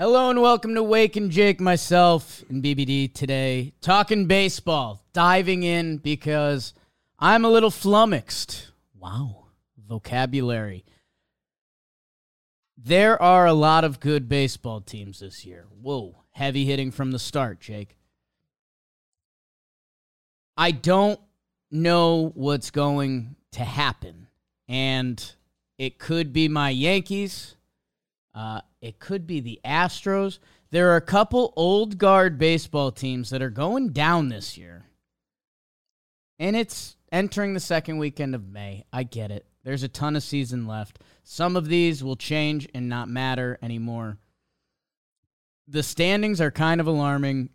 Hello and welcome to Wake and Jake, myself and BBD today, talking baseball, diving in because I'm a little flummoxed. Wow, vocabulary. There are a lot of good baseball teams this year. Whoa, heavy hitting from the start, Jake. I don't know what's going to happen, and it could be my Yankees. It could be the Astros. There are a couple old guard baseball teams that are going down this year. And it's entering the second weekend of May. I get it. There's a ton of season left. Some of these will change and not matter anymore. The standings are kind of alarming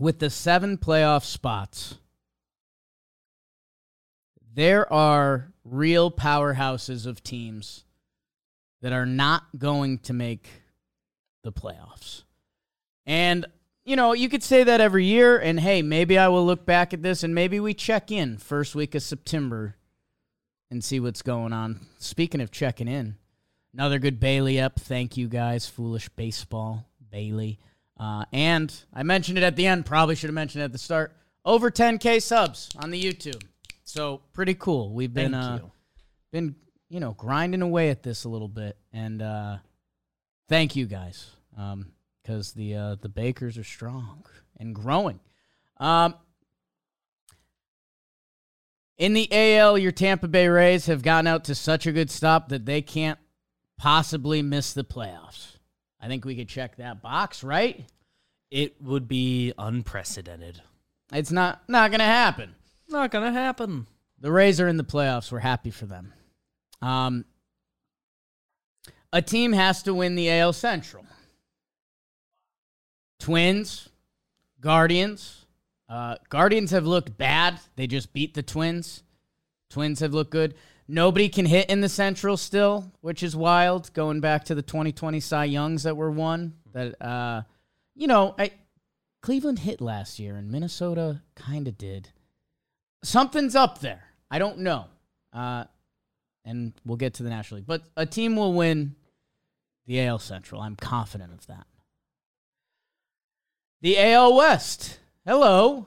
with the 7 playoff spots. There are real powerhouses of teams that are not going to make the playoffs. And, you know, you could say that every year, and hey, maybe I will look back at this, and maybe we check in first week of September and see what's going on. Speaking of checking in, another good Bailey up. Thank you guys, Foolish Baseball, Bailey. And I mentioned it at the end, probably should have mentioned it at the start, over 10K subs on the YouTube. So pretty cool. We've been, been grinding away at this a little bit, and thank you guys, because the Bakers are strong and growing. In the AL, your Tampa Bay Rays have gotten out to such a good stop that they can't possibly miss the playoffs. I think we could check that box, right? It would be unprecedented. It's not going to happen. Not going to happen. The Rays are in the playoffs. We're happy for them. A team has to win the AL Central. Twins, Guardians. Guardians have looked bad. They just beat the Twins. Twins have looked good. Nobody can hit in the Central still, which is wild, going back to the 2020 Cy Youngs that were won. That, Cleveland hit last year, and Minnesota kind of did. Something's up there. I don't know. And we'll get to the National League. But a team will win the AL Central. I'm confident of that. The AL West. Hello.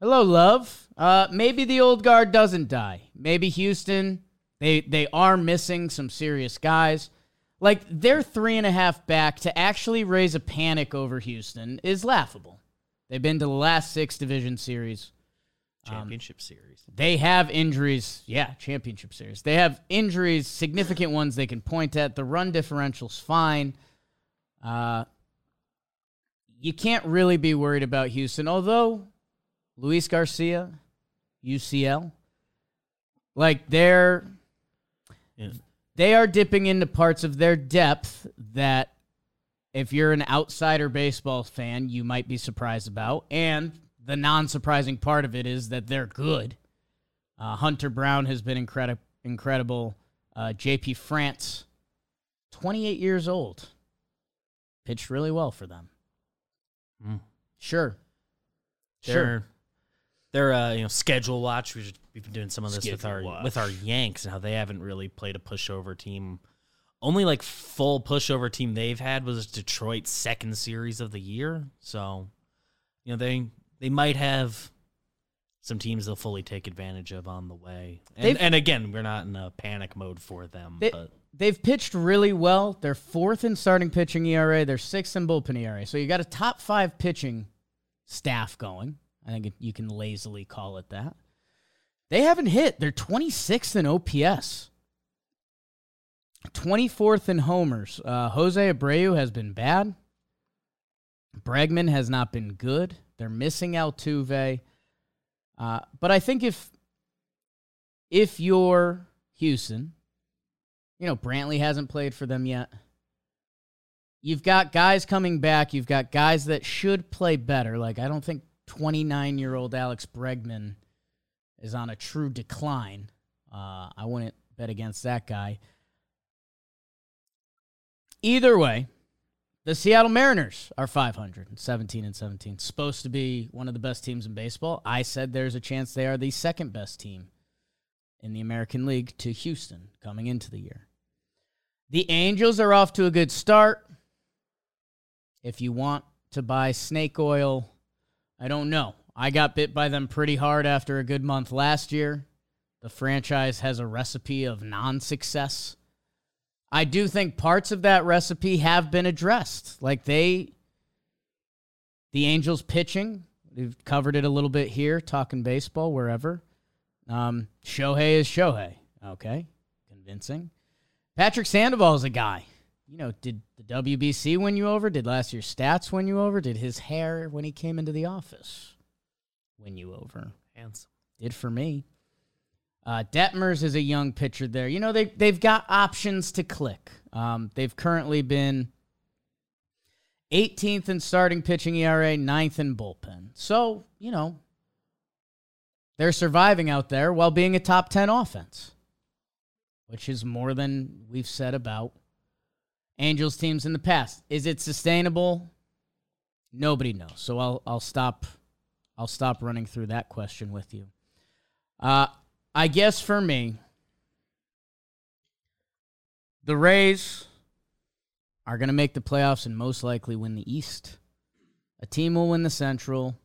Hello, love. Maybe the old guard doesn't die. Maybe Houston. They are missing some serious guys. Like, they're 3.5 back. To actually raise a panic over Houston is laughable. They've been to the last 6 division series. Championship series. They have injuries. Yeah, championship series. They have injuries, significant ones they can point at. The run differential's fine. You can't really be worried about Houston, although Luis Garcia, UCL, like they are dipping into parts of their depth that if you're an outsider baseball fan, you might be surprised about. And the non-surprising part of it is that they're good. Hunter Brown has been incredible. JP France, 28 years old, pitched really well for them. Mm. Sure. They're schedule watch. We've been doing some of this with our Yanks and how they haven't really played a pushover team. Only like full pushover team they've had was Detroit's second series of the year. So, They might have some teams they'll fully take advantage of on the way. And again, we're not in a panic mode for them. They've pitched really well. They're 4th in starting pitching ERA. They're 6th in bullpen ERA. So you got a top 5 pitching staff going. I think you can lazily call it that. They haven't hit. They're 26th in OPS. 24th in homers. Jose Abreu has been bad. Bregman has not been good. They're missing Altuve. But I think if you're Houston, Brantley hasn't played for them yet. You've got guys coming back. You've got guys that should play better. Like, I don't think 29-year-old Alex Bregman is on a true decline. I wouldn't bet against that guy. Either way, the Seattle Mariners are 500, 17-17. Supposed to be one of the best teams in baseball. I said there's a chance they are the second best team in the American League to Houston coming into the year. The Angels are off to a good start. If you want to buy snake oil, I don't know. I got bit by them pretty hard after a good month last year. The franchise has a recipe of non-success. I do think parts of that recipe have been addressed. Like the Angels pitching, we've covered it a little bit here, talking baseball, wherever. Shohei is Shohei. Okay, convincing. Patrick Sandoval is a guy. You know, did the WBC win you over? Did last year's stats win you over? Did his hair when he came into the office win you over? Handsome. Did for me. Detmers is a young pitcher there. You know, they've got options to click. They've currently been 18th in starting pitching ERA, 9th in bullpen. So, you know, they're surviving out there while being a top 10 offense, which is more than we've said about Angels teams in the past. Is it sustainable? Nobody knows. So I'll stop running through that question with you. I guess for me, the Rays are going to make the playoffs and most likely win the East. A team will win the Central.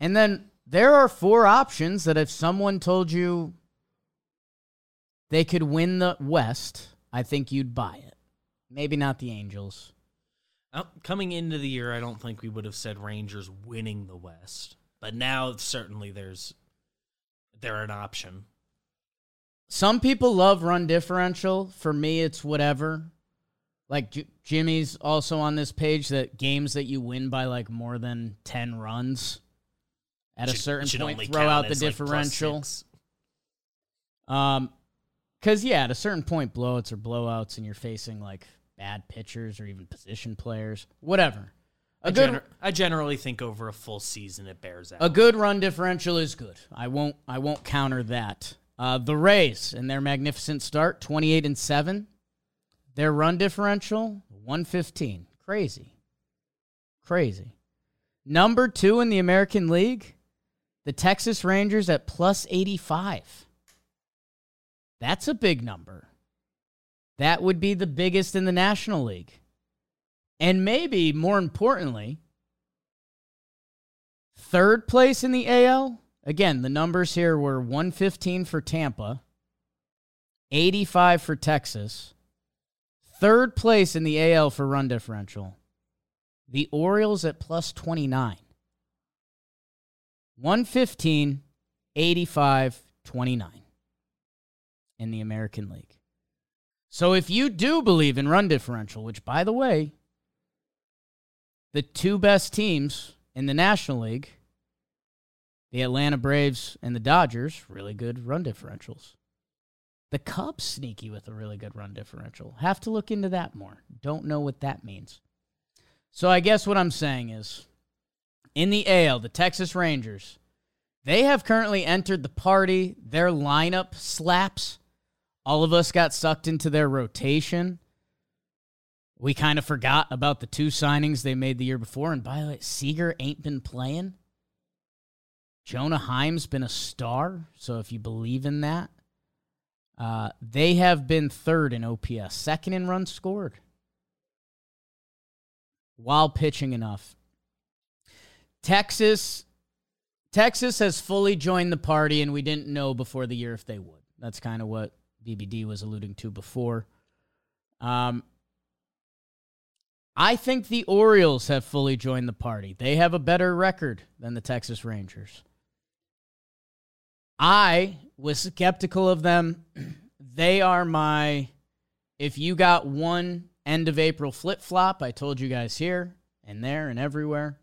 And then there are four options that if someone told you they could win the West, I think you'd buy it. Maybe not the Angels. Coming into the year, I don't think we would have said Rangers winning the West. But now certainly they're an option. Some people love run differential. For me, it's whatever. Like, Jimmy's also on this page that games that you win by, like, more than 10 runs at a certain point, throw out the differential. Because, yeah, at a certain point, blowouts are blowouts, and you're facing, like, bad pitchers or even position players. Whatever. I generally think over a full season it bears out. A good run differential is good. I won't counter that. The Rays and their magnificent start, 28-7. Their run differential, 115. Crazy. Number 2 in the American League, the Texas Rangers at plus 85. That's a big number. That would be the biggest in the National League. And maybe, more importantly, third place in the AL. Again, the numbers here were 115 for Tampa, 85 for Texas. Third place in the AL for run differential. The Orioles at plus 29. 115, 85, 29 in the American League. So if you do believe in run differential, which, by the way, the two best teams in the National League, the Atlanta Braves and the Dodgers, really good run differentials. The Cubs sneaky with a really good run differential. Have to look into that more. Don't know what that means. So I guess what I'm saying is, in the AL, the Texas Rangers, they have currently entered the party. Their lineup slaps. All of us got sucked into their rotation. We kind of forgot about the two signings they made the year before. And by the way, Seager ain't been playing. Jonah Heim's been a star, so if you believe in that. They have been third in OPS, second in runs scored, while pitching enough. Texas has fully joined the party, and we didn't know before the year if they would. That's kind of what BBD was alluding to before. I think the Orioles have fully joined the party. They have a better record than the Texas Rangers. I was skeptical of them. They are my, if you got one end of April flip-flop, I told you guys here and there and everywhere.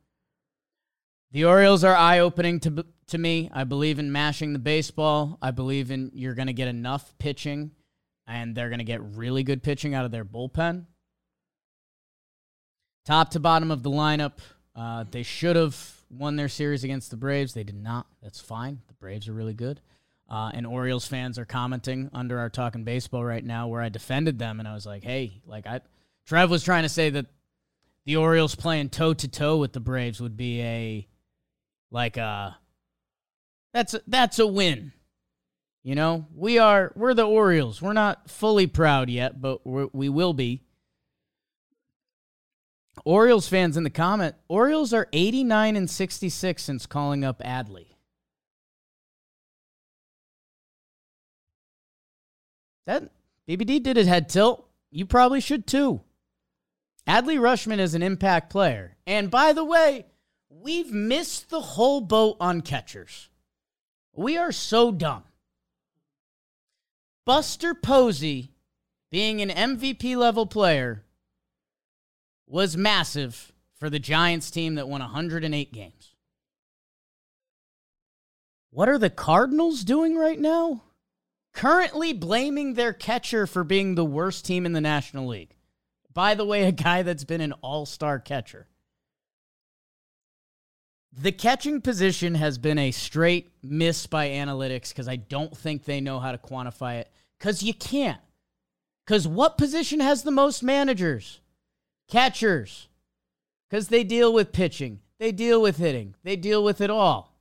The Orioles are eye-opening to me. I believe in mashing the baseball. I believe in you're going to get enough pitching, and they're going to get really good pitching out of their bullpen. Top to bottom of the lineup, they should have won their series against the Braves. They did not. That's fine. The Braves are really good. And Orioles fans are commenting under our Talkin' Baseball right now where I defended them, and I was like, hey, Trev was trying to say that the Orioles playing toe-to-toe with the Braves would be that's a win. You know, we're the Orioles. We're not fully proud yet, but we will be. Orioles fans in the comment, Orioles are 89-66 since calling up Adley. That BBD did a head tilt. You probably should too. Adley Rutschman is an impact player. And by the way, we've missed the whole boat on catchers. We are so dumb. Buster Posey, being an MVP-level player, was massive for the Giants team that won 108 games. What are the Cardinals doing right now? Currently blaming their catcher for being the worst team in the National League. By the way, a guy that's been an all-star catcher. The catching position has been a straight miss by analytics because I don't think they know how to quantify it. Because you can't. Because what position has the most managers? Catchers. Because they deal with pitching. They deal with hitting. They deal with it all.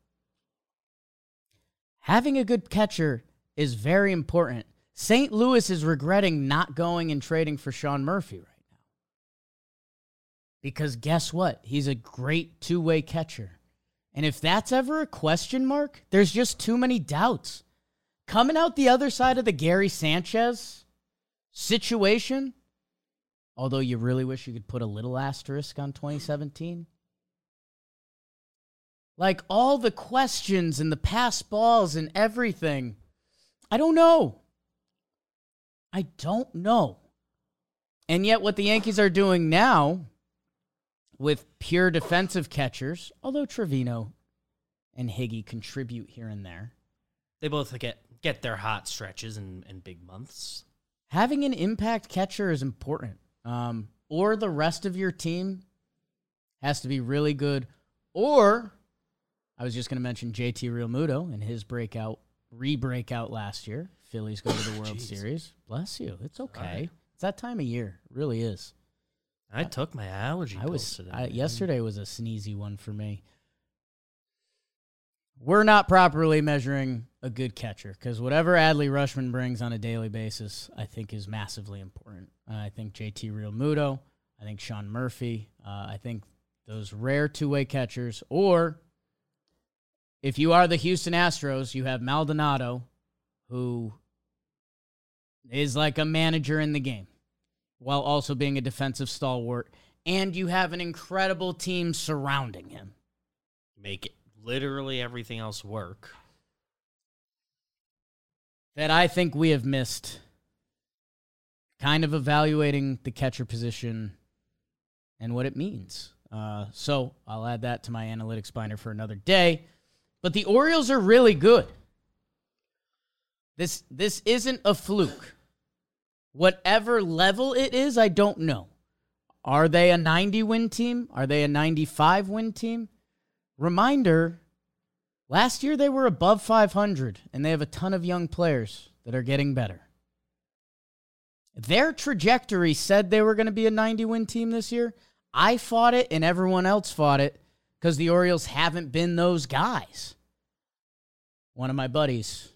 Having a good catcher is very important. St. Louis is regretting not going and trading for Sean Murphy right now. Because guess what? He's a great two-way catcher. And if that's ever a question mark, there's just too many doubts. Coming out the other side of the Gary Sanchez situation, although you really wish you could put a little asterisk on 2017. Like all the questions and the pass balls and everything, I don't know. I don't know. And yet what the Yankees are doing now with pure defensive catchers, although Trevino and Higgy contribute here and there. They both get their hot stretches and big months. Having an impact catcher is important. Or the rest of your team has to be really good. Or, I was just going to mention JT Realmuto and his re-breakout last year. Phillies go to the World Series. Bless you. It's okay. Right. It's that time of year. It really is. I took my allergy pills today. Yesterday was a sneezy one for me. We're not properly measuring a good catcher because whatever Adley Rutschman brings on a daily basis, I think is massively important. I think JT Realmuto, I think Sean Murphy, I think those rare two-way catchers, or if you are the Houston Astros, you have Maldonado, who is like a manager in the game while also being a defensive stalwart, and you have an incredible team surrounding him. Make it. Literally everything else work. That I think we have missed. Kind of evaluating the catcher position and what it means. So I'll add that to my analytics binder for another day. But the Orioles are really good. This isn't a fluke. Whatever level it is, I don't know. Are they a 90-win team? Are they a 95-win team? Reminder, last year they were above 500, and they have a ton of young players that are getting better. Their trajectory said they were going to be a 90-win team this year. I fought it, and everyone else fought it, because the Orioles haven't been those guys. One of my buddies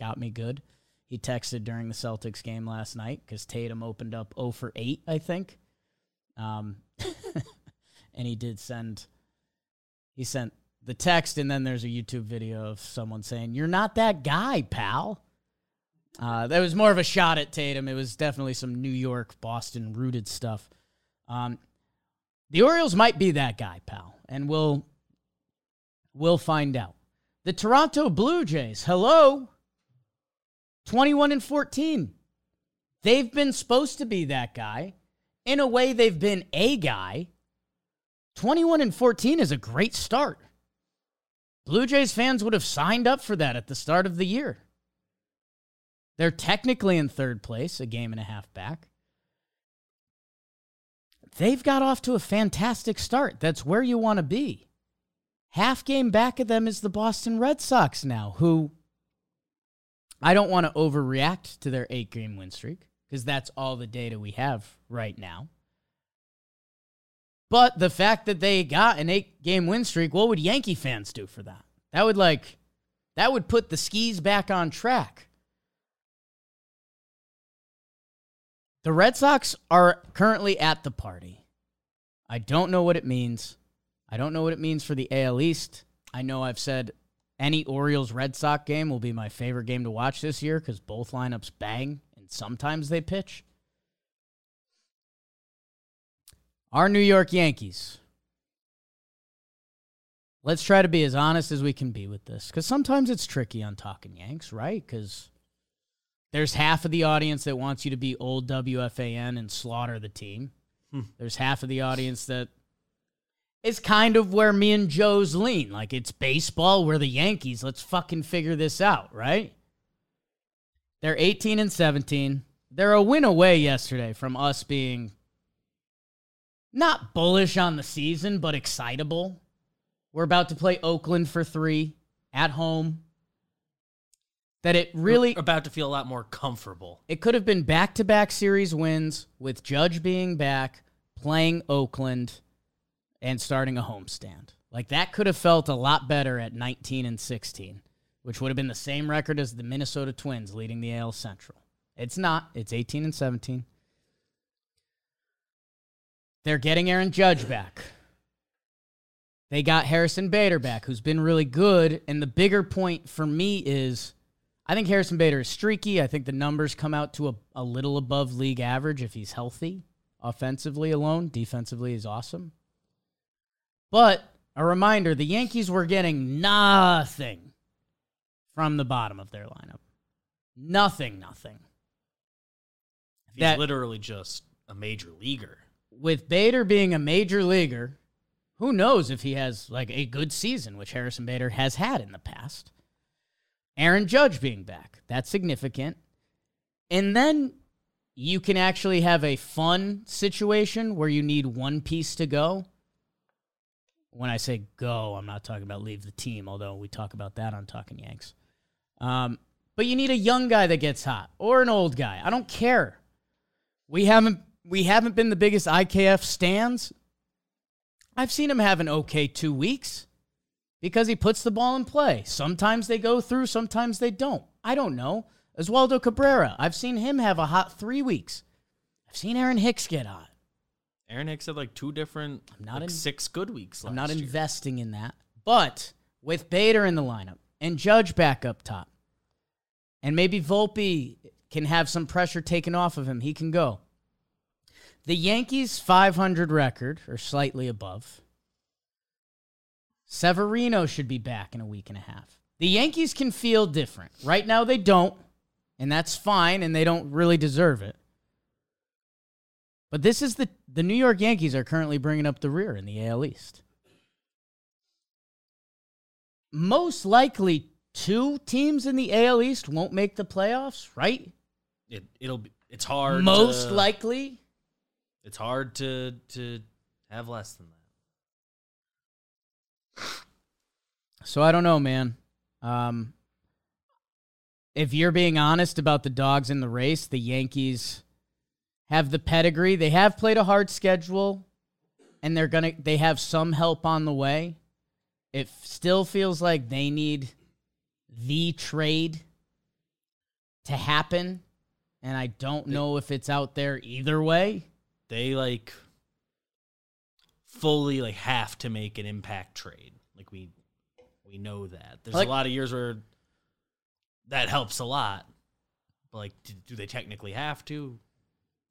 got me good. He texted during the Celtics game last night, because Tatum opened up 0 for 8, I think. And he did send... He sent the text, and then there's a YouTube video of someone saying, "You're not that guy, pal." That was more of a shot at Tatum. It was definitely some New York, Boston-rooted stuff. The Orioles might be that guy, pal, and we'll find out. The Toronto Blue Jays, hello, 21-14. They've been supposed to be that guy. In a way, they've been a guy. 21-14 is a great start. Blue Jays fans would have signed up for that at the start of the year. They're technically in third place, a game and a half back. They've got off to a fantastic start. That's where you want to be. Half game back of them is the Boston Red Sox now, who I don't want to overreact to their 8-game win streak because that's all the data we have right now. But the fact that they got an 8-game win streak, what would Yankee fans do for that? That would put the skis back on track. The Red Sox are currently at the party. I don't know what it means. I don't know what it means for the AL East. I know I've said any Orioles-Red Sox game will be my favorite game to watch this year because both lineups bang, and sometimes they pitch. Our New York Yankees. Let's try to be as honest as we can be with this because sometimes it's tricky on Talkin' Yanks, right? Because there's half of the audience that wants you to be old WFAN and slaughter the team. There's half of the audience that is kind of where me and Joe's lean. Like, it's baseball, we're the Yankees. Let's fucking figure this out, right? They're 18-17. They're a win away yesterday from us being not bullish on the season, but excitable. We're about to play Oakland for 3 at home. That it really... We're about to feel a lot more comfortable. It could have been back-to-back series wins with Judge being back, playing Oakland, and starting a homestand. Like, that could have felt a lot better at 19-16, which would have been the same record as the Minnesota Twins leading the AL Central. It's not. It's 18-17. They're getting Aaron Judge back. They got Harrison Bader back, who's been really good. And the bigger point for me is... I think Harrison Bader is streaky. I think the numbers come out to a little above league average if he's healthy. Offensively alone, defensively is awesome. But a reminder, the Yankees were getting nothing from the bottom of their lineup. Nothing. He's literally just a major leaguer. With Bader being a major leaguer, who knows if he has like a good season, which Harrison Bader has had in the past. Aaron Judge being back. That's significant. And then you can actually have a fun situation where you need one piece to go. When I say go, I'm not talking about leave the team, although we talk about that on Talkin' Yanks. But you need a young guy that gets hot or an old guy. I don't care. We haven't been the biggest IKF stans. I've seen him have an okay 2 weeks. Because he puts the ball in play. Sometimes they go through, sometimes they don't. I don't know. Oswaldo Cabrera, I've seen him have a hot 3 weeks. I've seen Aaron Hicks get hot. Aaron Hicks had like two different, like 6 good weeks last year. I'm not investing in that. But with Bader in the lineup and Judge back up top, and maybe Volpe can have some pressure taken off of him, he can go. The Yankees' .500 record, or slightly above, Severino should be back in a week and a half. The Yankees can feel different. Right now they don't, and that's fine, and they don't really deserve it. But this is the New York Yankees are currently bringing up the rear in the AL East. Most likely 2 teams in the AL East won't make the playoffs, right? It's hard. Most likely. It's hard to have less than that. So I don't know, man. If you're being honest about the dogs in the race, the Yankees have the pedigree. They have played a hard schedule, and they have some help on the way. It still feels like they need the trade to happen, and I don't know if it's out there either way. They fully have to make an impact trade. We know that. There's a lot of years where that helps a lot. But do they technically have to?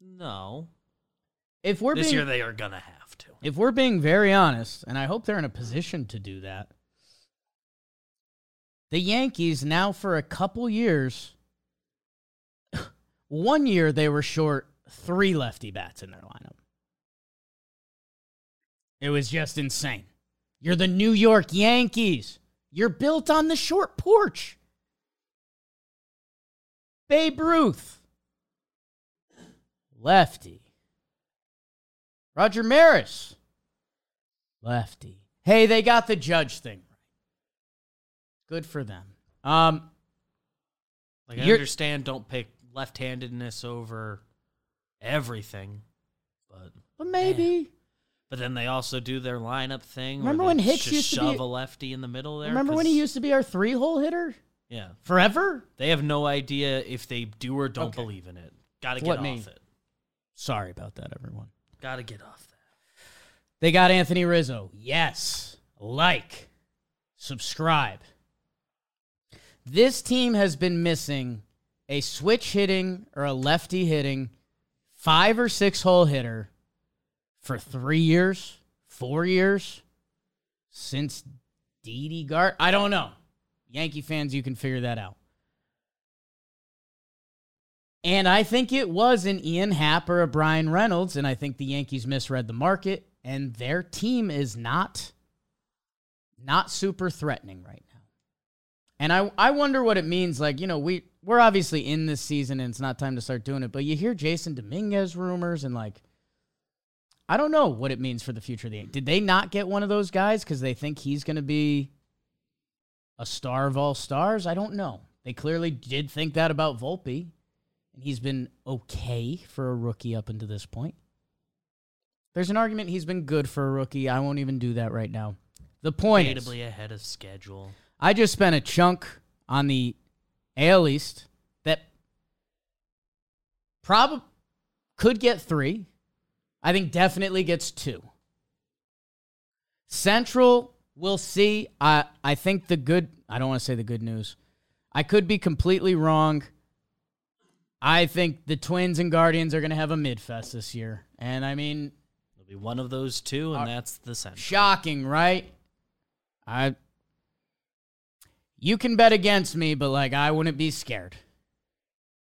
No. This year they are going to have to. If we're being very honest, and I hope they're in a position to do that, the Yankees now for a couple years, 1 year they were short 3 lefty bats in their lineup. It was just insane. You're the New York Yankees. You're built on the short porch. Babe Ruth. Lefty. Roger Maris. Lefty. Hey, they got the Judge thing right. Good for them. I understand don't pick left-handedness over everything. But maybe... Man. But then they also do their lineup thing. Remember when Hicks used to shove a lefty in the middle there? Remember when he used to be our 3-hole hitter? Yeah. Forever? They have no idea if they do or don't believe in it. Got to get off it. Sorry about that, everyone. Got to get off that. They got Anthony Rizzo. Yes. Like. Subscribe. This team has been missing a switch hitting or a lefty hitting 5 or 6 hole hitter for 3 years, 4 years, since Dee Dee Garcia. I don't know. Yankee fans, you can figure that out. And I think it was an Ian Happ or a Brian Reynolds, and I think the Yankees misread the market, and their team is not super threatening right now. And I wonder what it means. Like, you know, we're obviously in this season, and it's not time to start doing it, but you hear Jason Dominguez rumors, and like, I don't know what it means for the future of the Yankees. Did they not get one of those guys because they think he's going to be a star of all stars? I don't know. They clearly did think that about Volpe. He's been okay for a rookie up until this point. There's an argument he's been good for a rookie. I won't even do that right now. The point is, ahead of schedule. I just spent a chunk on the AL East that probably could get 3. I think definitely gets 2. Central, we'll see. I think I don't want to say the good news. I could be completely wrong. I think the Twins and Guardians are going to have a midfest this year. And, I mean, it'll be one of those two, and that's the Central. Shocking, right? You can bet against me, but, like, I wouldn't be scared.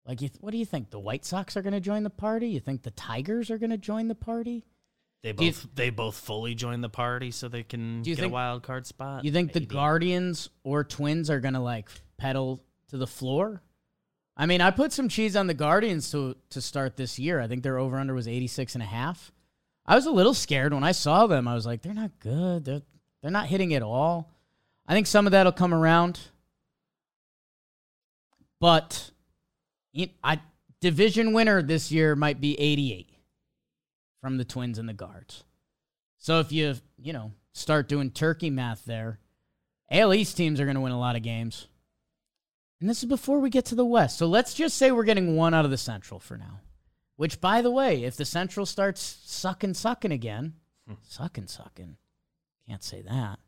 Like, what do you think? The White Sox are going to join the party? You think the Tigers are going to join the party? They both fully join the party so they can get a wild card spot. You think the Guardians or Twins are going to, like, pedal to the floor? I mean, I put some cheese on the Guardians to start this year. I think their over-under was 86.5. I was a little scared when I saw them. I was like, they're not good. They're not hitting at all. I think some of that will come around. But division winner this year might be 88 from the Twins and the Guards. So if you start doing turkey math there, AL East teams are going to win a lot of games. And this is before we get to the West. So let's just say we're getting one out of the Central for now. Which, by the way, if the Central starts sucking again, can't say that.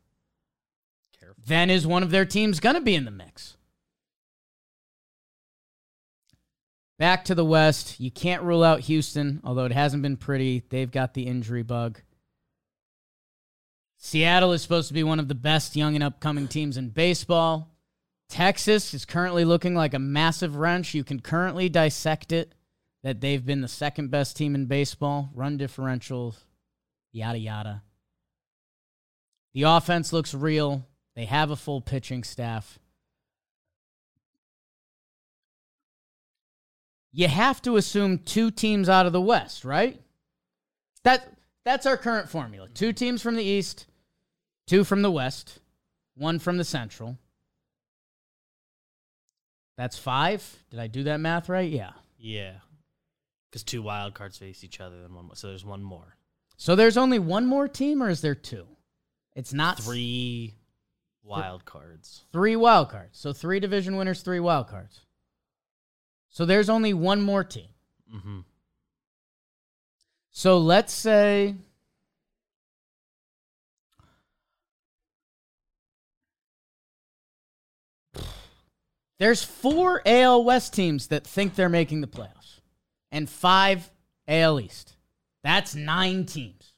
Careful. Then is one of their teams going to be in the mix? Back to the West. You can't rule out Houston, although it hasn't been pretty. They've got the injury bug. Seattle is supposed to be one of the best young and upcoming teams in baseball. Texas is currently looking like a massive wrench. You can currently dissect it that they've been the second best team in baseball, run differentials, yada, yada. The offense looks real. They have a full pitching staff. You have to assume 2 teams out of the West, right? That's our current formula. 2 teams from the East, 2 from the West, 1 from the Central. That's 5. Did I do that math right? Yeah. Yeah. Because 2 wild cards face each other, and one, so there's 1 more. So there's only 1 more team, or is there 2? It's not 3 wild cards. 3 wild cards. So 3 division winners, 3 wild cards. So there's only 1 more team. Mm-hmm. So let's say there's 4 AL West teams that think they're making the playoffs and 5 AL East. That's 9 teams.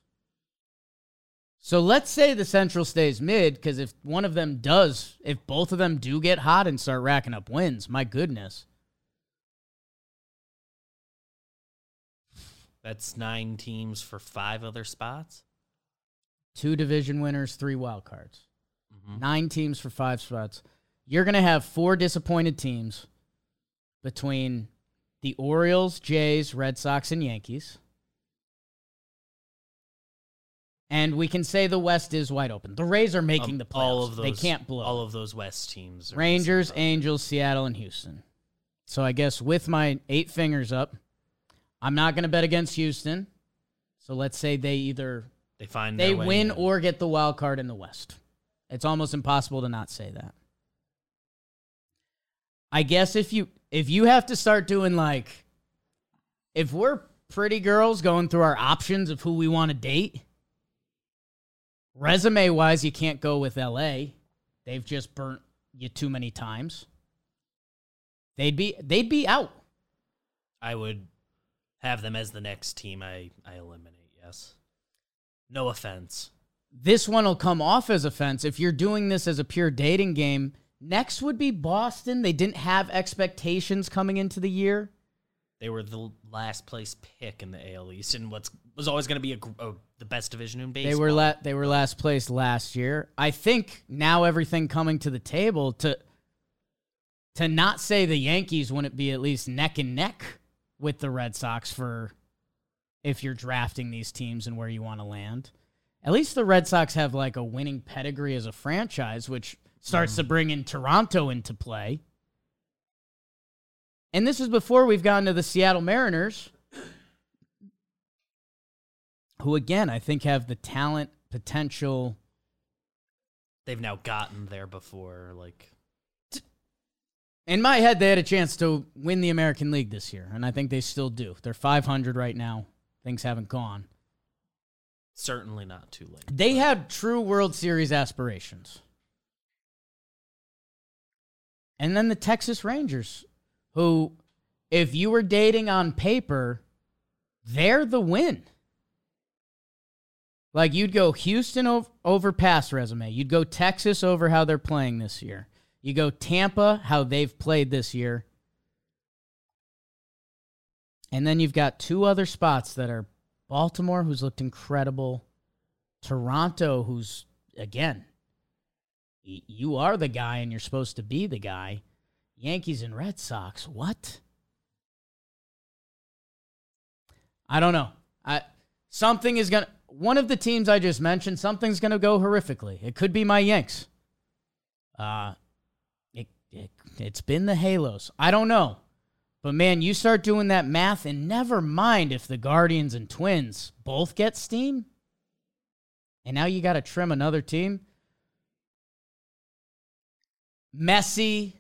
So let's say the Central stays mid, because if one of them does, if both of them do get hot and start racking up wins, my goodness. That's 9 teams for 5 other spots? 2 division winners, 3 wild cards. Mm-hmm. 9 teams for 5 spots. You're going to have 4 disappointed teams between the Orioles, Jays, Red Sox, and Yankees. And we can say the West is wide open. The Rays are making the playoffs. All of those, they can't blow. All of those West teams. Rangers, Angels, Seattle, and Houston. So I guess with my 8 fingers up, I'm not going to bet against Houston. So let's say they either they win or get the wild card in the West. It's almost impossible to not say that. I guess if you have to start doing, like, if we're pretty girls going through our options of who we want to date, Resume-wise, you can't go with L.A. They've just burnt you too many times. They'd be out. I would have them as the next team I eliminate, yes. No offense. This one will come off as offense. If you're doing this as a pure dating game, next would be Boston. They didn't have expectations coming into the year. They were the last place pick in the AL East, and was always going to be the best division in baseball. They were last place last year. I think now everything coming to the table to not say the Yankees wouldn't be at least neck and neck with the Red Sox for if you're drafting these teams and where you want to land. At least the Red Sox have like a winning pedigree as a franchise, which starts to bring in Toronto into play. And this is before we've gotten to the Seattle Mariners, who, again, I think have the talent, potential. They've now gotten there before. Like, in my head, they had a chance to win the American League this year, and I think they still do. They're 500 right now. Things haven't gone. Certainly not too late. They had true World Series aspirations. And then the Texas Rangers, who, if you were dating on paper, they're the win. Like, you'd go Houston over past resume. You'd go Texas over how they're playing this year. You go Tampa, how they've played this year. And then you've got two other spots that are Baltimore, who's looked incredible. Toronto, who's, again, you are the guy and you're supposed to be the guy. Yankees and Red Sox, what? I don't know. Something is going to... One of the teams I just mentioned, something's going to go horrifically. It could be my Yanks. It's been the Halos. I don't know. But, man, you start doing that math, and never mind if the Guardians and Twins both get steam, and now you got to trim another team. Messy...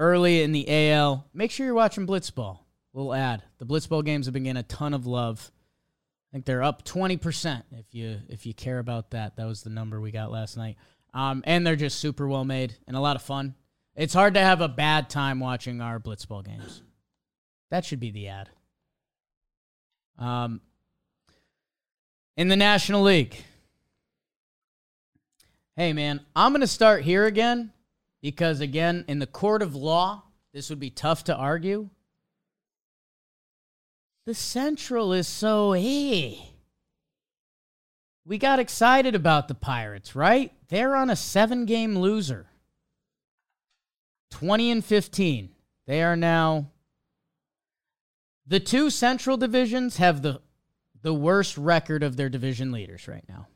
Early in the AL, make sure you're watching Blitzball. Little ad. The Blitzball games have been getting a ton of love. I think they're up 20% if you care about that. That was the number we got last night. And they're just super well made and a lot of fun. It's hard to have a bad time watching our Blitzball games. That should be the ad. In the National League. Hey, man, I'm going to start here again. Because, again, in the court of law, this would be tough to argue. The Central is so, hey. We got excited about the Pirates, right? They're on a 7-game loser. 20-15. They are now... The two Central divisions have the worst record of their division leaders right now.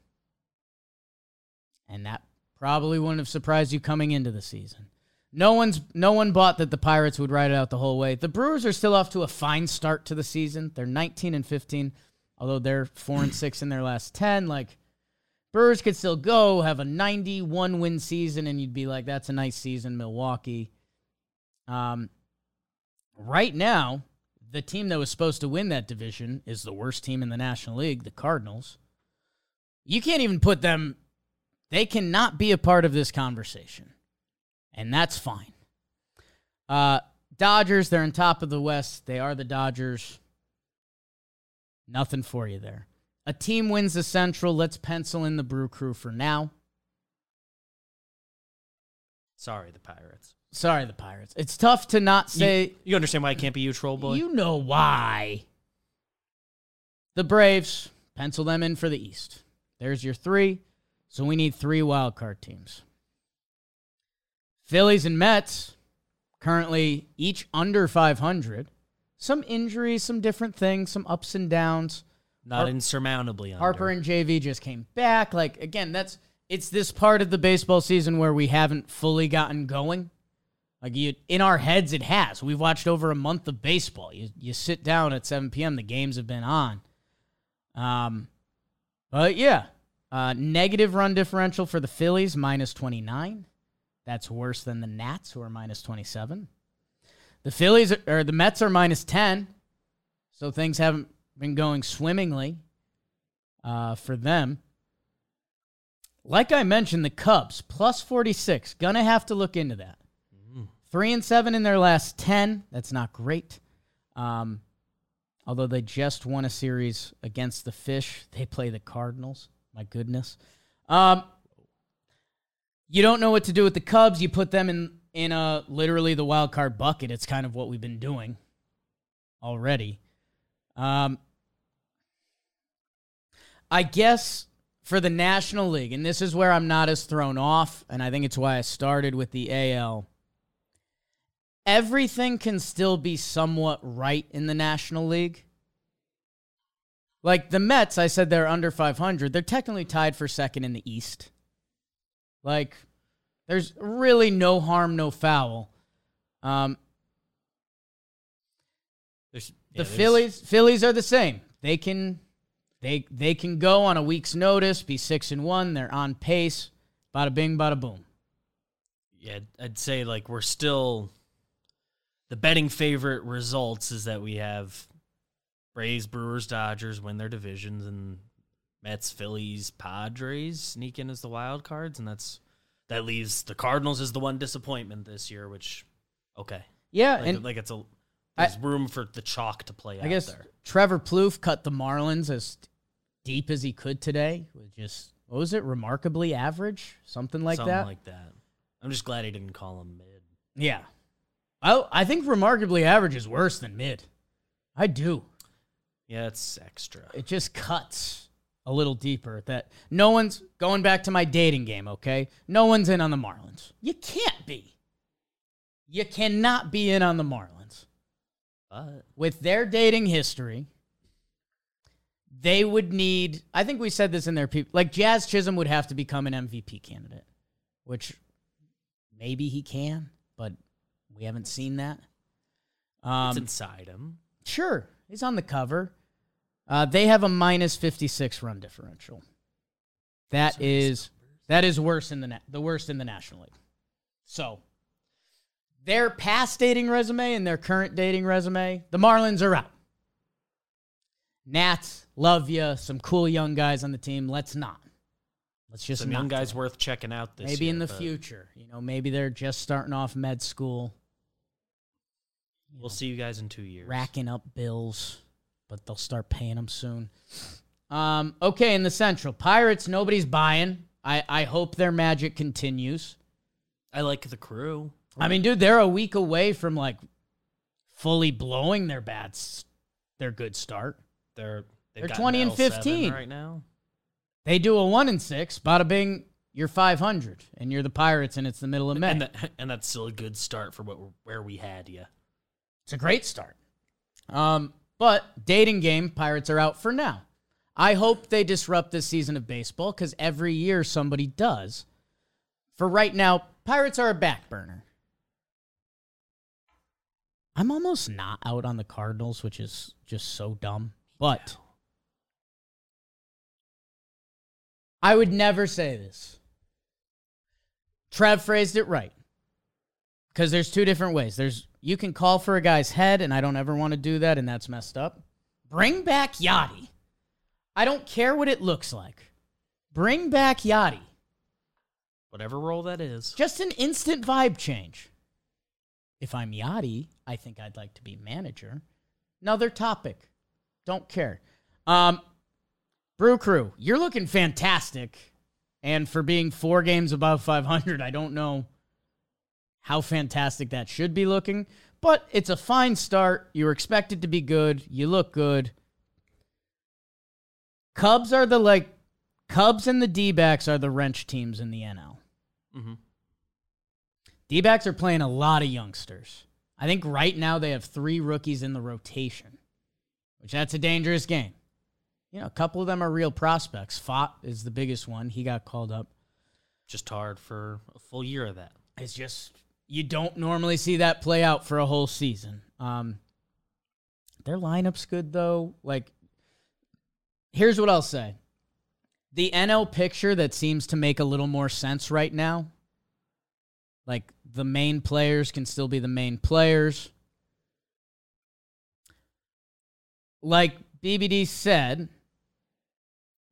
And that... probably wouldn't have surprised you coming into the season. No one bought that the Pirates would ride it out the whole way. The Brewers are still off to a fine start to the season. They're 19-15, although they're 4-6 in their last 10. Like, Brewers could still go, have a 91-win season, and you'd be like, that's a nice season, Milwaukee. Right now, the team that was supposed to win that division is the worst team in the National League, the Cardinals. You can't even put them... They cannot be a part of this conversation, and that's fine. Dodgers, they're on top of the West. They are the Dodgers. Nothing for you there. A team wins the Central. Let's pencil in the Brew Crew for now. Sorry, the Pirates. It's tough to not say... You understand why it can't be you, troll boy? You know why. The Braves, pencil them in for the East. There's your three. So we need three wildcard teams. Phillies and Mets, currently each under 500. Some injuries, some different things, some ups and downs. Not insurmountably under. Harper and JV just came back. Like, again, it's this part of the baseball season where we haven't fully gotten going. Like, in our heads, it has. We've watched over a month of baseball. You sit down at 7 p.m., the games have been on. But, yeah. Negative run differential for the Phillies, minus 29. That's worse than the Nats, who are minus 27. The Mets are minus 10, so things haven't been going swimmingly for them. Like I mentioned, the Cubs, plus 46. Gonna have to look into that. 3-7 in their last 10. That's not great. Although they just won a series against the Fish. They play the Cardinals. My goodness. You don't know what to do with the Cubs. You put them in literally the wild card bucket. It's kind of what we've been doing already. I guess for the National League, and this is where I'm not as thrown off, and I think it's why I started with the AL, everything can still be somewhat right in the National League. Like the Mets, I said they're under 500. They're technically tied for second in the East. Like, there's really no harm, no foul. Phillies are the same. They can go on a week's notice, be 6-1. They're on pace. Bada bing, bada boom. Yeah, I'd say like we're still the betting favorite results is that we have Braves, Brewers, Dodgers win their divisions, and Mets, Phillies, Padres sneak in as the wild cards, and that leaves the Cardinals as the one disappointment this year. Which, okay, yeah, like, and like it's a. There's room for the chalk to play out there. I guess Trevor Plouffe cut the Marlins as deep as he could today. With just, what was it, remarkably average? Something like that. I'm just glad he didn't call him mid. Yeah. I think remarkably average is worse than mid. I do. Yeah, it's extra. It just cuts a little deeper. That no one's going back to my dating game, okay? No one's in on the Marlins. You can't be. You cannot be in on the Marlins. But with their dating history, they would need, I think we said this in their people, like Jazz Chisholm would have to become an MVP candidate, which maybe he can, but we haven't seen that. It's inside him. Sure. He's on the cover. They have a minus 56 run differential. That is worse in the worst in the National League. So their past dating resume and their current dating resume, the Marlins are out. Nats, love ya. Some cool young guys on the team. Let's not. Let's just some young guys worth checking out this year. Maybe in the future. You know, maybe they're just starting off med school. We'll see you guys in 2 years. Racking up bills, but they'll start paying them soon. Okay, in the Central. Pirates, nobody's buying. I hope their magic continues. I like the Crew. I mean, dude, they're a week away from, like, fully blowing their bats, their good start. They're 20-15 right now. They do a 1-6, bada bing, you're 500, and you're the Pirates, and it's the middle of May. And that's still a good start for where we had you. It's a great start. But dating game, Pirates are out for now. I hope they disrupt this season of baseball, because every year somebody does. For right now, Pirates are a back burner. I'm almost not out on the Cardinals, which is just so dumb. But I would never say this. Trev phrased it right. Because there's two different ways. You can call for a guy's head, and I don't ever want to do that, and that's messed up. Bring back Yachty. I don't care what it looks like. Bring back Yachty. Whatever role that is. Just an instant vibe change. If I'm Yachty, I think I'd like to be manager. Another topic. Don't care. Brew Crew, you're looking fantastic. And for being 4 games above 500, I don't know how fantastic that should be looking. But it's a fine start. You were expected to be good. You look good. Cubs and the D-backs are the wrench teams in the NL. Mm-hmm. D-backs are playing a lot of youngsters. I think right now they have 3 rookies in the rotation, which that's a dangerous game. You know, a couple of them are real prospects. Fott is the biggest one. He got called up. Just hard for a full year of that. It's just, you don't normally see that play out for a whole season. Their lineup's good, though. Like, here's what I'll say. The NL picture that seems to make a little more sense right now, like, the main players can still be the main players. Like BBD said,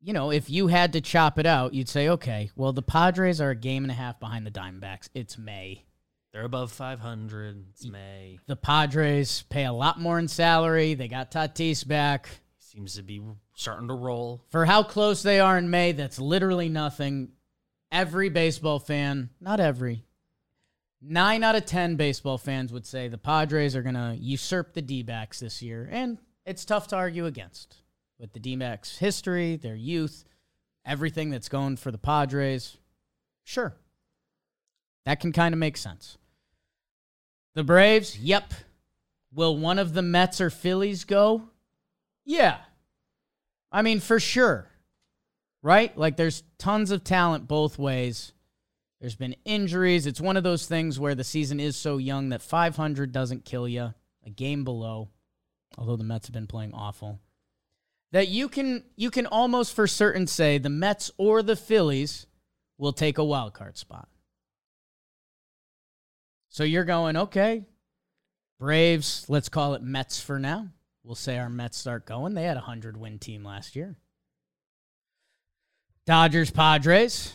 you know, if you had to chop it out, you'd say, okay, well, the Padres are a game and a half behind the Diamondbacks. It's May. They're above 500. It's May. The Padres pay a lot more in salary. They got Tatis back. Seems to be starting to roll. For how close they are in May, that's literally nothing. Every baseball fan, not every, 9 out of 10 baseball fans would say the Padres are going to usurp the D-backs this year, and it's tough to argue against. With the D-backs' history, their youth, everything that's going for the Padres, sure. That can kind of make sense. The Braves, yep. Will one of the Mets or Phillies go? Yeah. I mean, for sure. Right? Like, there's tons of talent both ways. There's been injuries. It's one of those things where the season is so young that 500 doesn't kill you, a game below, although the Mets have been playing awful, that you can almost for certain say the Mets or the Phillies will take a wild card spot. So you're going, okay, Braves, let's call it Mets for now. We'll say our Mets start going. They had a 100-win team last year. Dodgers, Padres.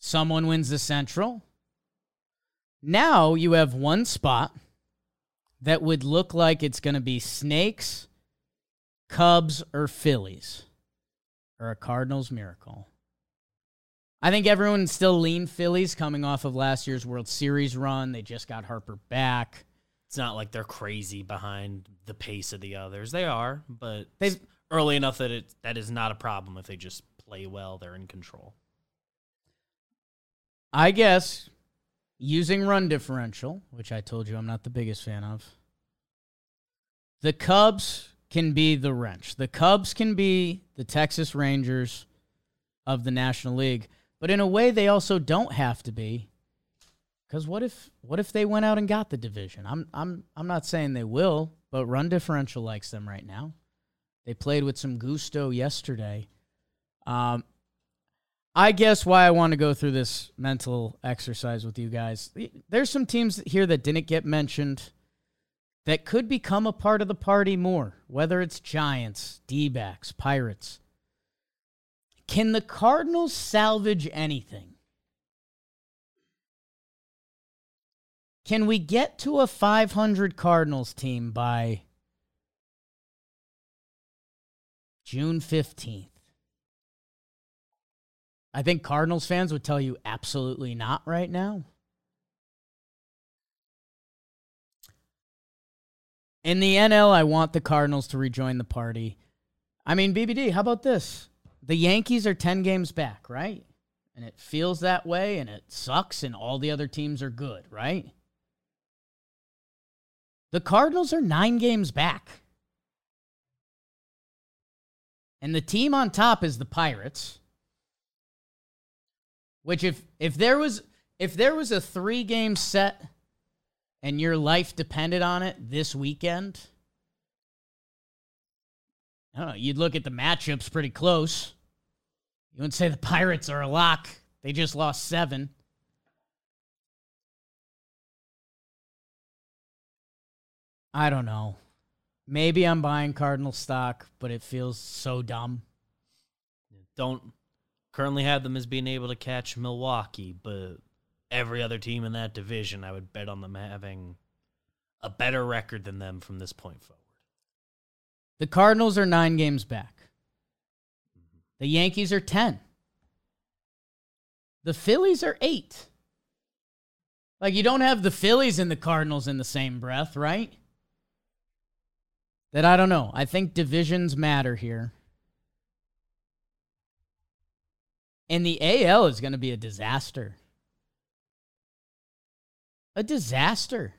Someone wins the Central. Now you have one spot that would look like it's going to be Snakes, Cubs, or Phillies, or a Cardinals miracle. I think everyone still lean Phillies coming off of last year's World Series run. They just got Harper back. It's not like they're crazy behind the pace of the others. They are, but they've early enough that that is not a problem if they just play well. They're in control. I guess using run differential, which I told you I'm not the biggest fan of, the Cubs can be the wrench. The Cubs can be the Texas Rangers of the National League, but in a way they also don't have to be, because what if they went out and got the division? I'm not saying they will, but run differential likes them right now. They played with some gusto yesterday. I guess why I want to go through this mental exercise with you guys, there's some teams here that didn't get mentioned that could become a part of the party more, whether it's Giants, D-backs, Pirates. Can the Cardinals salvage anything? Can we get to a 500 Cardinals team by June 15th? I think Cardinals fans would tell you absolutely not right now. In the NL, I want the Cardinals to rejoin the party. I mean, BBD, how about this? The Yankees are 10 games back, right? And it feels that way, and it sucks, and all the other teams are good, right? The Cardinals are 9 games back. And the team on top is the Pirates, which if there was a 3-game set and your life depended on it this weekend, I don't know, you'd look at the matchups pretty close. You wouldn't say the Pirates are a lock. They just lost 7. I don't know. Maybe I'm buying Cardinal stock, but it feels so dumb. Don't currently have them as being able to catch Milwaukee, but every other team in that division, I would bet on them having a better record than them from this point forward. The Cardinals are 9 games back. The Yankees are 10. The Phillies are 8. Like, you don't have the Phillies and the Cardinals in the same breath, right? That I don't know. I think divisions matter here. And the AL is going to be a disaster. A disaster.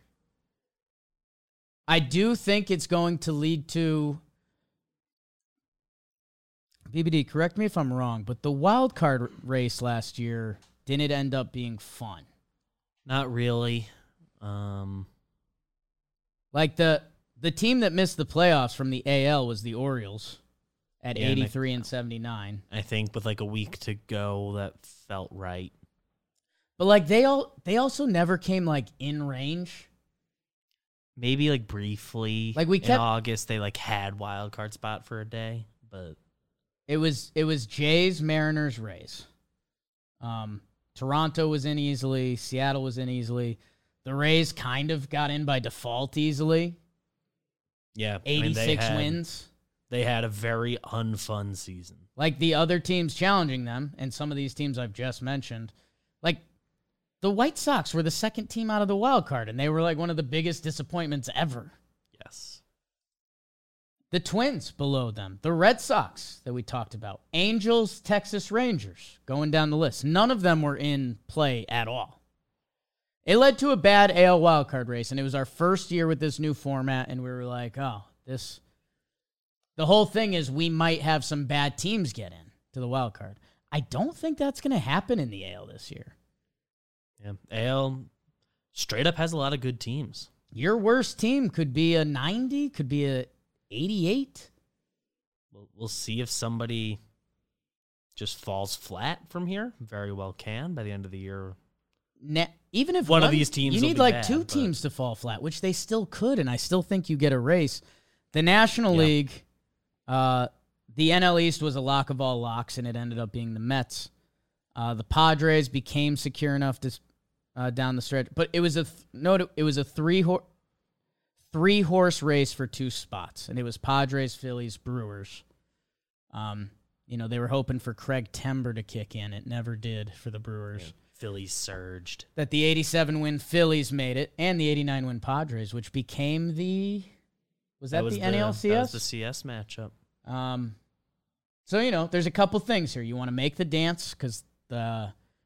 I do think it's going to lead to, BBD, correct me if I'm wrong, but the wild card race last year didn't end up being fun. Not really. Like the team that missed the playoffs from the AL was the Orioles at 83 and 79. I think with like a week to go, that felt right. But like they also never came like in range. Maybe like briefly, like in August, they like had wild card spot for a day, but It was Jays, Mariners, Rays. Toronto was in easily. Seattle was in easily. The Rays kind of got in by default easily. Yeah. 86 wins. They had a very unfun season. Like the other teams challenging them, and some of these teams I've just mentioned, like the White Sox were the second team out of the wild card, and they were like one of the biggest disappointments ever. Yes. The Twins below them, the Red Sox that we talked about, Angels, Texas Rangers, going down the list. None of them were in play at all. It led to a bad AL wildcard race, and it was our first year with this new format, and we were like, oh, this... The whole thing is we might have some bad teams get in to the wild card. I don't think that's going to happen in the AL this year. Yeah, AL straight up has a lot of good teams. Your worst team could be a 90, could be a 88. We'll see if somebody just falls flat from here. Very well can by the end of the year. Even if one of these teams, you need like bad, two teams to fall flat, which they still could, and I still think you get a race. The National League, the NL East was a lock of all locks, and it ended up being the Mets. The Padres became secure enough to down the stretch, but it was a three horse race for two spots, and it was Padres, Phillies, Brewers. They were hoping for Craig Kimbrell to kick in. It never did for the Brewers. Yeah. Phillies surged. That the 87-win Phillies made it, and the 89-win Padres, which became the... Was that the NLCS? That was the CS matchup. There's a couple things here. You want to make the dance because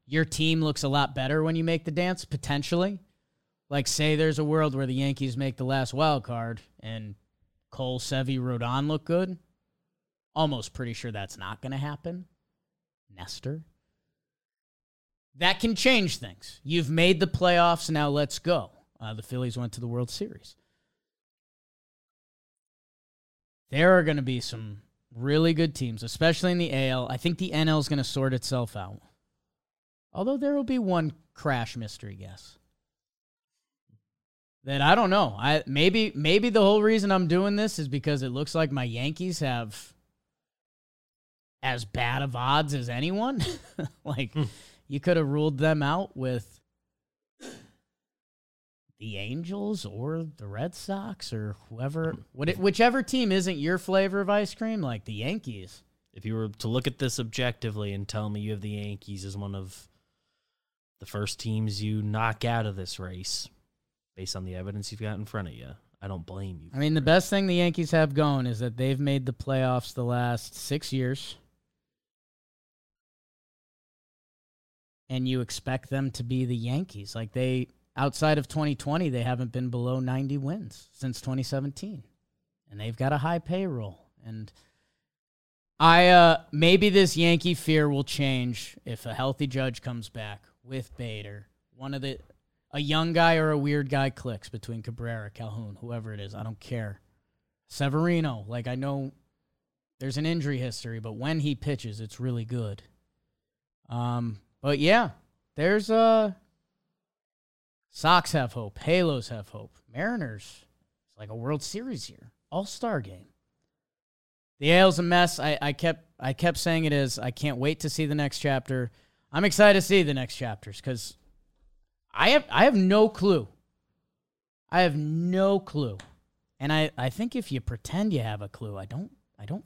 your team looks a lot better when you make the dance, potentially. Like, say there's a world where the Yankees make the last wild card and Cole, Sevy, Rodon look good. Almost pretty sure that's not going to happen. Nestor. That can change things. You've made the playoffs, now let's go. The Phillies went to the World Series. There are going to be some really good teams, especially in the AL. I think the NL is going to sort itself out. Although there will be one crash mystery guess. That I don't know. Maybe the whole reason I'm doing this is because it looks like my Yankees have as bad of odds as anyone. You could have ruled them out with the Angels or the Red Sox or whoever, whichever team isn't your flavor of ice cream, like the Yankees. If you were to look at this objectively and tell me you have the Yankees as one of the first teams you knock out of this race, based on the evidence you've got in front of you, I don't blame you. I mean, the best thing the Yankees have going is that they've made the playoffs the last 6 years. And you expect them to be the Yankees. Like, they... Outside of 2020, they haven't been below 90 wins since 2017, and they've got a high payroll. And maybe this Yankee fear will change if a healthy Judge comes back with Bader. A young guy or a weird guy clicks between Cabrera, Calhoun, whoever it is. I don't care. Severino, I know there's an injury history, but when he pitches, it's really good. But yeah, there's a. Sox have hope. Halos have hope. Mariners, it's like a World Series year. All-star game. The AL's a mess. I kept saying it is. I can't wait to see the next chapter. I'm excited to see the next chapters because I have no clue. I have no clue. And I think if you pretend you have a clue, I don't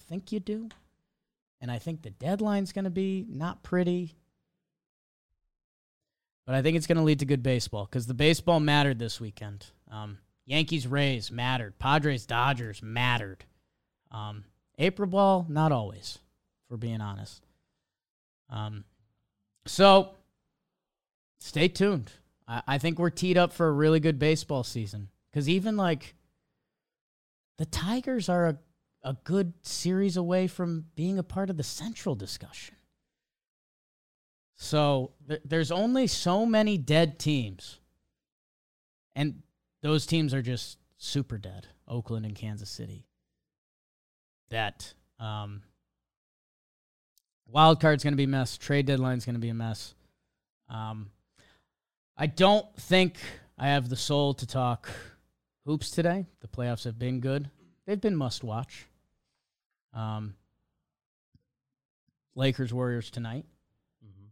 think you do. And I think the deadline's going to be not pretty. But I think it's going to lead to good baseball because the baseball mattered this weekend. Yankees, Rays mattered. Padres, Dodgers mattered. April ball, not always, if we're being honest. So stay tuned. I think we're teed up for a really good baseball season because even the Tigers are a good series away from being a part of the Central discussion. So there's only so many dead teams. And those teams are just super dead. Oakland and Kansas City. That wild card's going to be a mess. Trade deadline's going to be a mess. I don't think I have the soul to talk hoops today. The playoffs have been good. They've been must-watch. Lakers-Warriors tonight. Mm-hmm.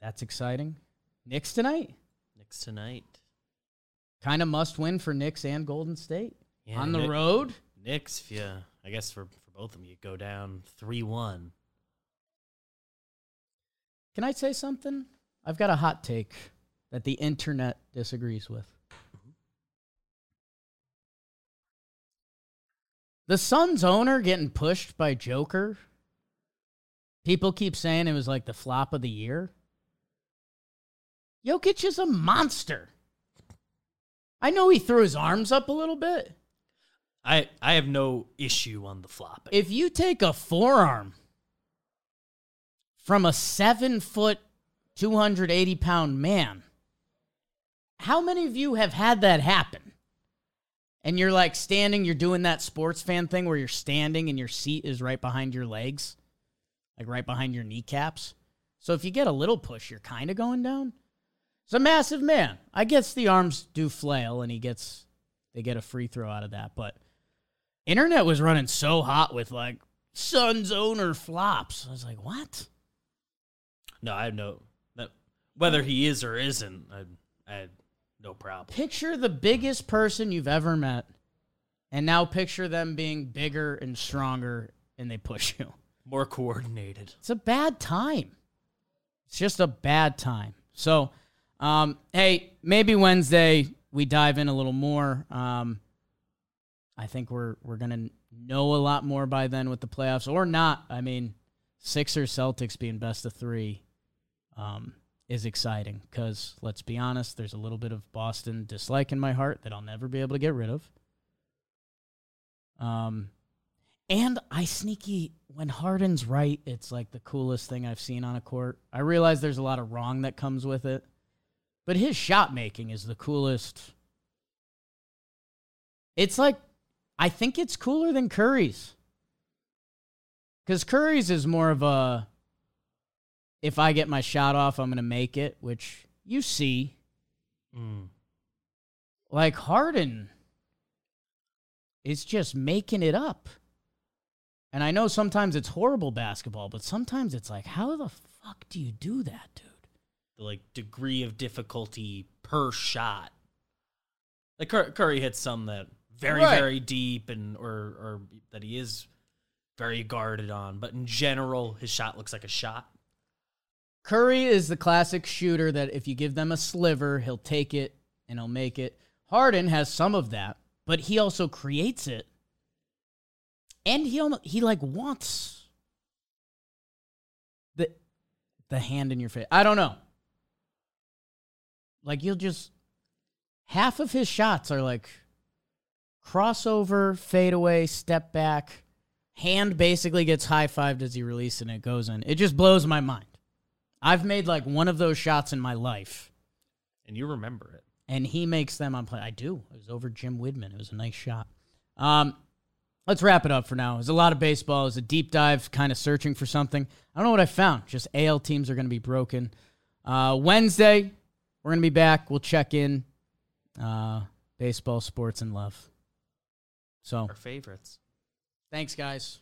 That's exciting. Knicks tonight? Knicks tonight. Kind of must win for Knicks and Golden State. Yeah, on the road? Knicks, yeah. I guess for both of them, you go down 3-1. Can I say something? I've got a hot take that the internet disagrees with. The Suns owner getting pushed by Joker. People keep saying it was like the flop of the year. Jokic is a monster. I know he threw his arms up a little bit. I have no issue on the flop. If you take a forearm from a 7-foot, 280-pound man, how many of you have had that happen? And you're like standing, you're doing that sports fan thing where you're standing and your seat is right behind your legs, like right behind your kneecaps. So if you get a little push, you're kind of going down. It's a massive man. I guess the arms do flail and they get a free throw out of that. But internet was running so hot with like Suns owner flops. I was like, what? No, I have no, whether he is or isn't, I no problem. Picture the biggest person you've ever met, and now picture them being bigger and stronger, and they push you. More coordinated. It's a bad time. It's just a bad time. So, hey, maybe Wednesday we dive in a little more. I think we're going to know a lot more by then with the playoffs, or not. I mean, Sixers Celtics being best of three, is exciting because, let's be honest, there's a little bit of Boston dislike in my heart that I'll never be able to get rid of. And I sneaky, when Harden's right, it's like the coolest thing I've seen on a court. I realize there's a lot of wrong that comes with it, but his shot making is the coolest. It's like, I think it's cooler than Curry's, because Curry's is more of a, if I get my shot off, I'm going to make it, which you see. Mm. Like, Harden is just making it up. And I know sometimes it's horrible basketball, but sometimes it's like, how the fuck do you do that, dude? The, like, degree of difficulty per shot. Like, Curry hits some that very, right, very deep and or that he is very guarded on. But in general, his shot looks like a shot. Curry is the classic shooter that if you give them a sliver, he'll take it and he'll make it. Harden has some of that, but he also creates it. And he like wants the hand in your face. I don't know. Like, you'll just, half of his shots are like crossover, fadeaway, step back. Hand basically gets high-fived as he releases and it goes in. It just blows my mind. I've made like one of those shots in my life. And you remember it. And he makes them on play. I do. It was over Jim Widman. It was a nice shot. Let's wrap it up for now. It was a lot of baseball. It was a deep dive, kind of searching for something. I don't know what I found. Just AL teams are going to be broken. Wednesday, we're going to be back. We'll check in. Baseball, sports, and love. So, our favorites. Thanks, guys.